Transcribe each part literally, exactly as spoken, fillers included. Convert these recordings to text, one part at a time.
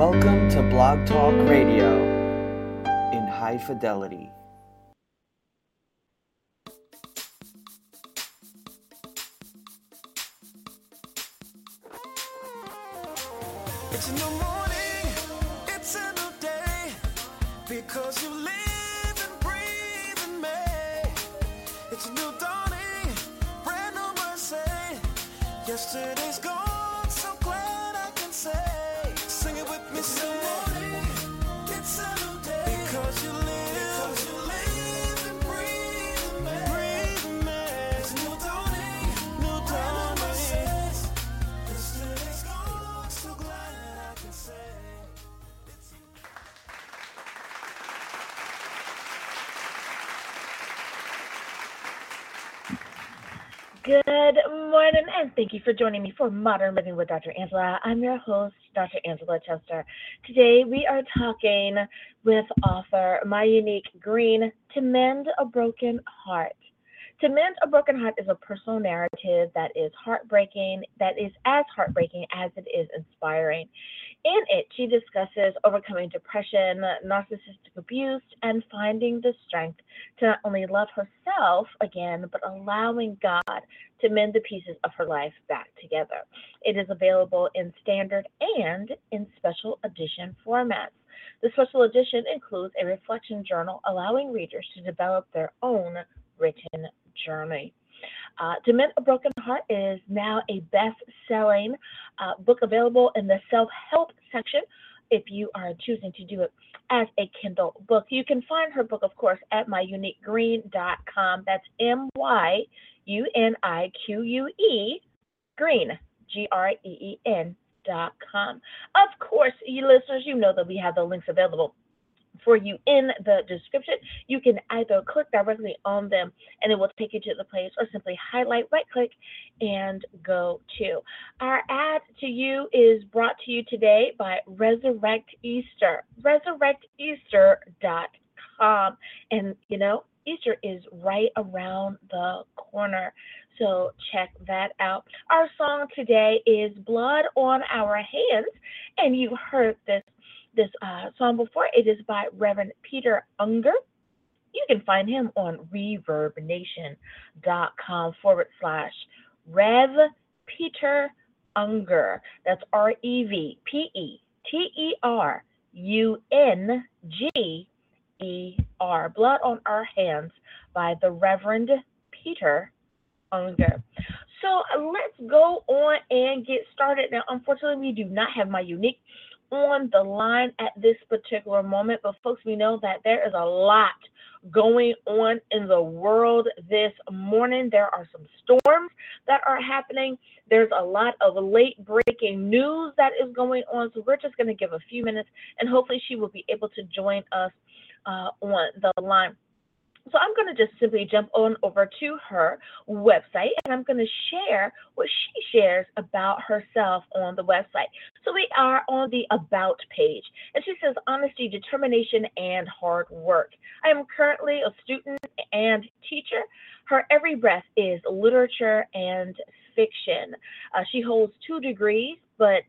Welcome to Blog Talk Radio in high fidelity. It's in the morning, it's a new day, because you live and breathe in May. It's a new dawning, brand new mercy, yesterday's gone. It's a morning, it's a new day, because you live, because you live and breathe in me, breathe in me. It's new dawning, new dawning. Yesterday's gone, so glad that I can say. It's... Good morning, and thank you for joining me for Modern Living with Doctor Angela. I'm your host, Doctor Angela Chester. Today we are talking with author Myunique Green, To Mend a Broken Heart. To Mend a Broken Heart is a personal narrative that is heartbreaking, that is as heartbreaking as it is inspiring. In it, she discusses overcoming depression, narcissistic abuse, and finding the strength to not only love herself again, but allowing God to mend the pieces of her life back together. It is available in standard and in special edition formats. The special edition includes a reflection journal, allowing readers to develop their own written journey. Uh, To Mend a Broken Heart is now a best-selling uh, book available in the self-help section if you are choosing to do it as a Kindle book. You can find her book, of course, at myunique green dot com. That's M Y U N I Q U E Green, G R E E N dot com. Of course, you listeners, you know that we have the links available for you in the description. You can either click directly on them and it will take you to the place, or simply highlight, right click, and go to. Our ad to you is brought to you today by Resurrect Easter, resurrect easter dot com. And you know, Easter is right around the corner, so check that out. Our song today is Blood on Our Hands, and you heard this This uh, song before. It is by Reverend Peter Unger. You can find him on reverbnation.com forward slash Rev Peter Unger. That's R E V P E T E R U N G E R. Blood on Our Hands by the Reverend Peter Unger. So let's go on and get started. Now, unfortunately, we do not have Myunique on the line at this particular moment, but folks, we know that there is a lot going on in the world this morning. There are some storms that are happening. There's a lot of late breaking news that is going on, so we're just going to give a few minutes, and hopefully she will be able to join us uh, on the line. So I'm going to just simply jump on over to her website, and I'm going to share what she shares about herself on the website. So we are on the About page, and she says, honesty, determination, and hard work. I am currently a student and teacher. Her every breath is literature and fiction. Uh, she holds two degrees, but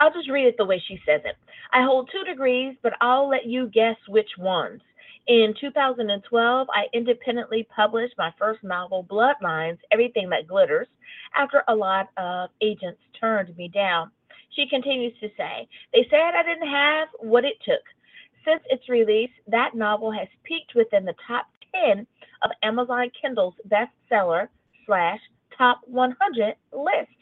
I'll just read it the way she says it. I hold two degrees, but I'll let you guess which ones. In two thousand twelve, I independently published my first novel, Bloodlines, Everything That Glitters, after a lot of agents turned me down. She continues to say, they said I didn't have what it took. Since its release, that novel has peaked within the top ten of Amazon Kindle's bestseller slash top one hundred list.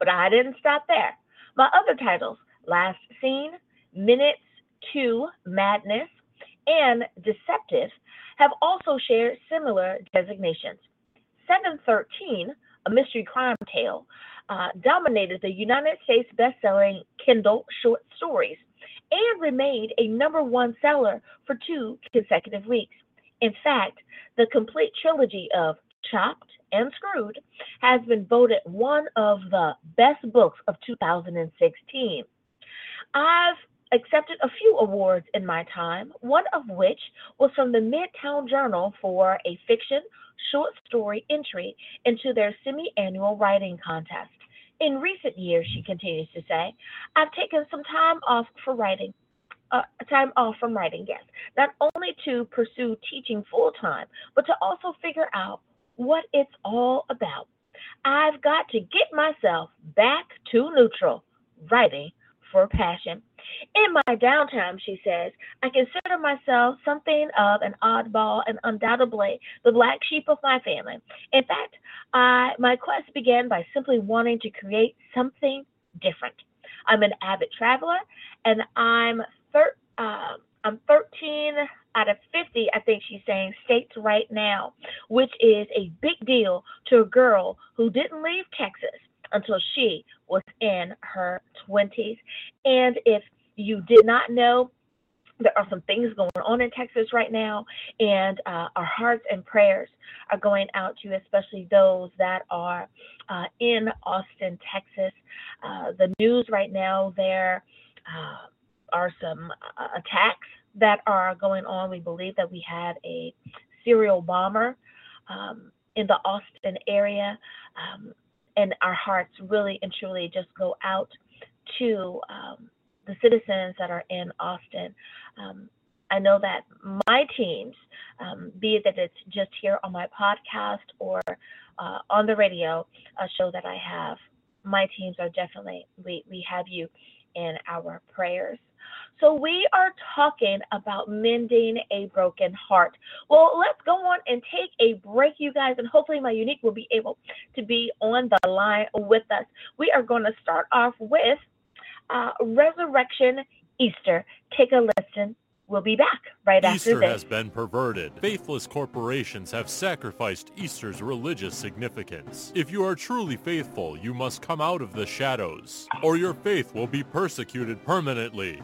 But I didn't stop there. My other titles, Last Scene, Minutes to Madness, and Deceptive, have also shared similar designations. seven thirteen, a mystery crime tale, uh, dominated the United States best-selling Kindle short stories and remained a number one seller for two consecutive weeks. In fact, the complete trilogy of Chopped and Screwed has been voted one of the best books of two thousand sixteen. I've accepted a few awards in my time, one of which was from the Midtown Journal for a fiction short story entry into their semi-annual writing contest. In recent years, she continues to say, I've taken some time off for writing. Uh, time off from writing, yes, not only to pursue teaching full-time, but to also figure out what it's all about. I've got to get myself back to neutral, writing for passion. In my downtime, she says, I consider myself something of an oddball and undoubtedly the black sheep of my family. In fact, I, my quest began by simply wanting to create something different. I'm an avid traveler, and I'm Uh, I'm thirteen out of fifty, I think she's saying, states right now, which is a big deal to a girl who didn't leave Texas until she was in her twenties. And if you did not know, there are some things going on in Texas right now, and uh, our hearts and prayers are going out to you, especially those that are uh, in Austin, Texas. Uh, the news right now there, uh, are some uh, attacks that are going on. We believe that we have a serial bomber um, in the Austin area, um, and our hearts really and truly just go out to um, the citizens that are in Austin. Um, I know that my teams, um, be it that it's just here on my podcast or uh, on the radio, a show that I have, my teams are definitely, we, we have you in our prayers. So we are talking about mending a broken heart. Well, let's go on and take a break, you guys, and hopefully Myunique will be able to be on the line with us. We are going to start off with uh, Resurrection Easter. Take a listen. We'll be back right after this. Easter has been perverted. Faithless corporations have sacrificed Easter's religious significance. If you are truly faithful, you must come out of the shadows, or your faith will be persecuted permanently.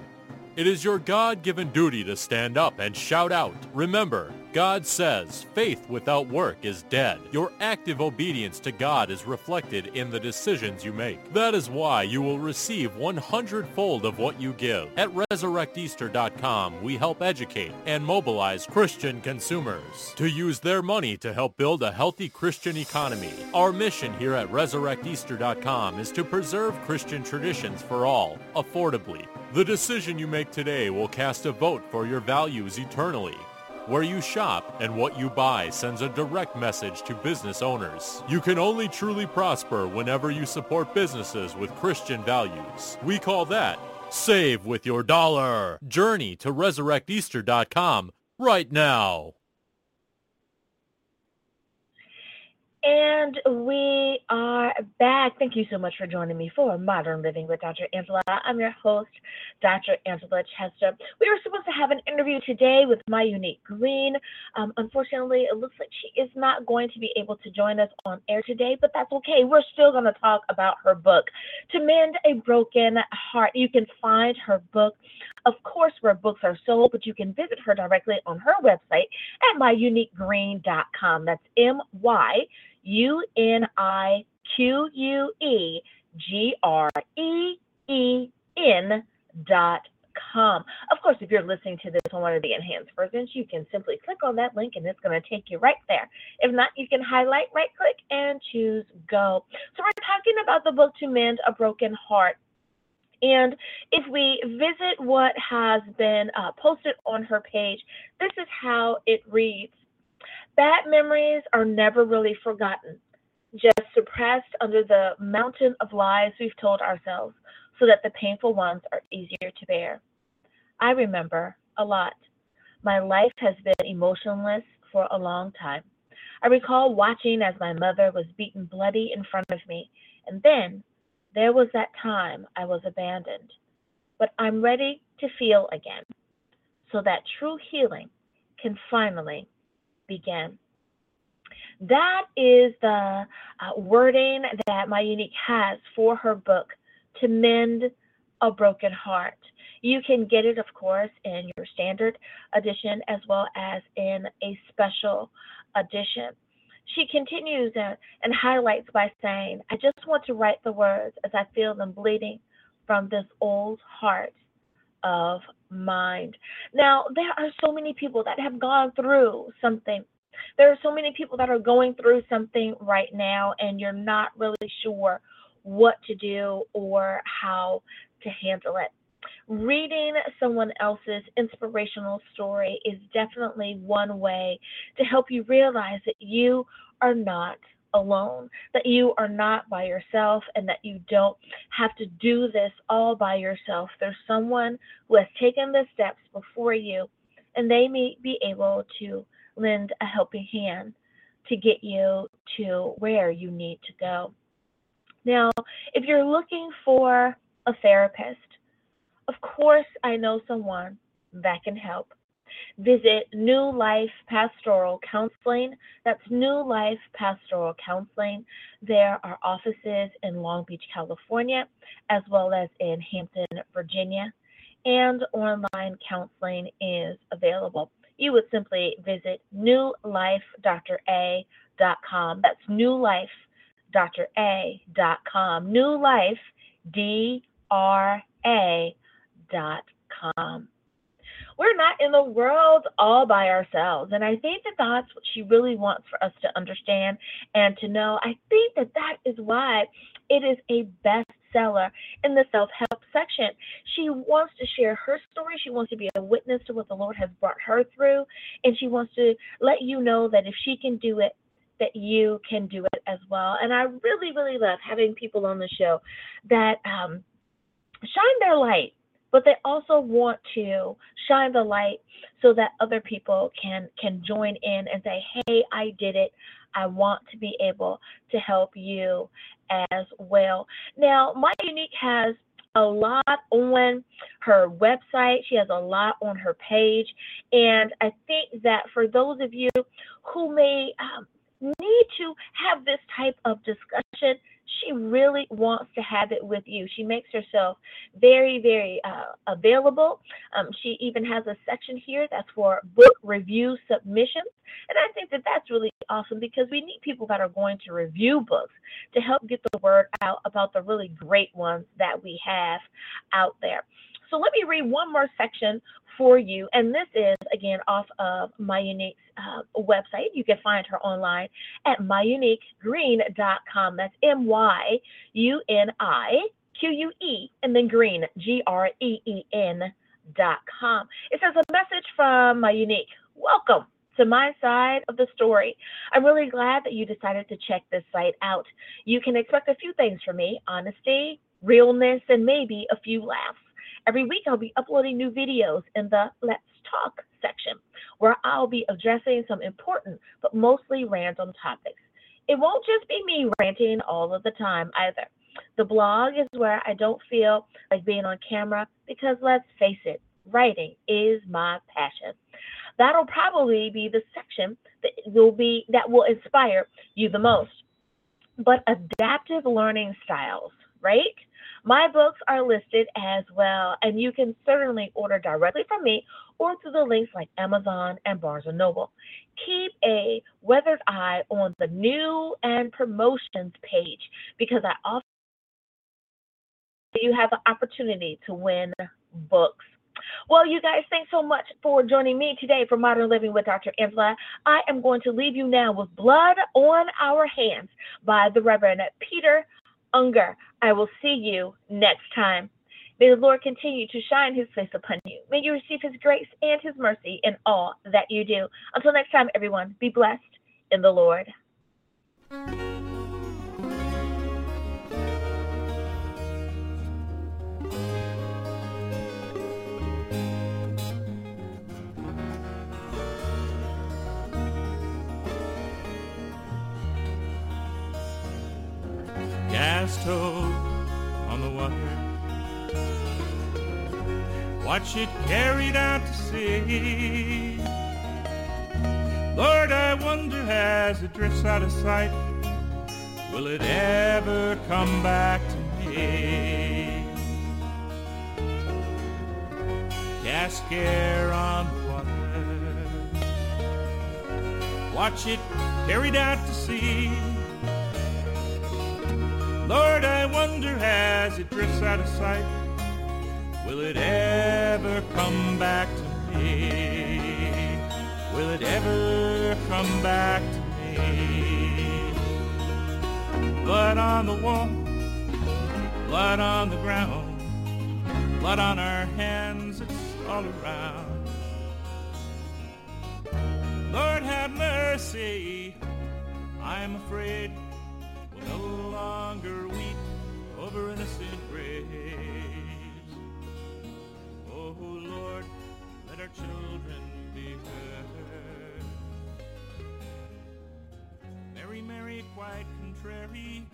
It is your God-given duty to stand up and shout out. Remember, God says, faith without work is dead. Your active obedience to God is reflected in the decisions you make. That is why you will receive one hundred fold of what you give. At Resurrect Easter dot com, we help educate and mobilize Christian consumers to use their money to help build a healthy Christian economy. Our mission here at Resurrect Easter dot com is to preserve Christian traditions for all, affordably. The decision you make today will cast a vote for your values eternally. Where you shop and what you buy sends a direct message to business owners. You can only truly prosper whenever you support businesses with Christian values. We call that Save With Your Dollar. Journey to Resurrect Easter dot com right now. And we are back. Thank you so much for joining me for Modern Living with Doctor Angela. I'm your host, Doctor Angela Chester. We were supposed to have an interview today with Myunique Green. Um, unfortunately, it looks like she is not going to be able to join us on air today, but that's okay. We're still going to talk about her book, To Mend a Broken Heart. You can find her book, of course, where books are sold, but you can visit her directly on her website at myunique green dot com. That's M Y U N I Q U E G R E E N dot com. Of course, if you're listening to this on one of the enhanced versions, you can simply click on that link and it's going to take you right there. If not, you can highlight, right click, and choose go. So we're talking about the book To Mend a Broken Heart. And if we visit what has been uh, posted on her page, this is how it reads. Bad memories are never really forgotten, just suppressed under the mountain of lies we've told ourselves so that the painful ones are easier to bear. I remember a lot. My life has been emotionless for a long time. I recall watching as my mother was beaten bloody in front of me, and then there was that time I was abandoned. But I'm ready to feel again so that true healing can finally begin. That is the uh, wording that Myunique has for her book, To Mend a Broken Heart. You can get it, of course, in your standard edition as well as in a special edition. She continues and, and highlights by saying, I just want to write the words as I feel them bleeding from this old heart of mind. Now, there are so many people that have gone through something. There are so many people that are going through something right now, and you're not really sure what to do or how to handle it. Reading someone else's inspirational story is definitely one way to help you realize that you are not alone, that you are not by yourself, and that you don't have to do this all by yourself. There's someone who has taken the steps before you, and they may be able to lend a helping hand to get you to where you need to go. Now, if you're looking for a therapist, of course I know someone that can help. Visit New Life Pastoral Counseling. That's New Life Pastoral Counseling. There are offices in Long Beach, California, as well as in Hampton, Virginia, and online counseling is available. You would simply visit new life D R A dot com. That's new life D R A dot com. new life D R A dot com. We're not in the world all by ourselves, and I think that that's what she really wants for us to understand and to know. I think that that is why it is a bestseller in the self-help section. She wants to share her story. She wants to be a witness to what the Lord has brought her through, and she wants to let you know that if she can do it, that you can do it as well. And I really, really love having people on the show that um, shine their light, but they also want to shine the light so that other people can can join in and say, hey, I did it. I want to be able to help you as well. Now, Myunique has a lot on her website. She has a lot on her page. And I think that for those of you who may um, need to have this type of discussion, she really wants to have it with you. She makes herself very, very uh, available. Um, she even has a section here that's for book review submissions. And I think that that's really awesome because we need people that are going to review books to help get the word out about the really great ones that we have out there. So let me read one more section for you. And this is, again, off of Myunique's uh, website. You can find her online at myunique green dot com. That's M Y U N I Q U E and then green, G R E E N dot com. It says, a message from Myunique. Welcome to my side of the story. I'm really glad that you decided to check this site out. You can expect a few things from me: honesty, realness, and maybe a few laughs. Every week, I'll be uploading new videos in the Let's Talk section, where I'll be addressing some important but mostly random topics. It won't just be me ranting all of the time either. The blog is where I don't feel like being on camera because, let's face it, writing is my passion. That'll probably be the section that will be that will inspire you the most. But adaptive learning styles, right? My books are listed as well, and you can certainly order directly from me or through the links like Amazon and Barnes and Noble. Keep a weathered eye on the new and promotions page because I often you have the opportunity to win books. Well, you guys, thanks so much for joining me today for Modern Living with Doctor Angela. I am going to leave you now with Blood on Our Hands by the Reverend Peter Unger. I will see you next time. May the Lord continue to shine his face upon you. May you receive his grace and his mercy in all that you do. Until next time, everyone, be blessed in the Lord. Cast hope on the water, watch it carried out to sea. Lord, I wonder as it drifts out of sight, will it ever come back to me? Cast care on the water, watch it carried out to sea. Lord, I wonder as it drifts out of sight, will it ever come back to me? Will it ever come back to me? Blood on the wall, blood on the ground, blood on our hands, it's all around. Lord have mercy, I'm afraid we'll no longer weep over innocent graves. Oh Lord, let our children be heard. Mary, Mary, quite contrary,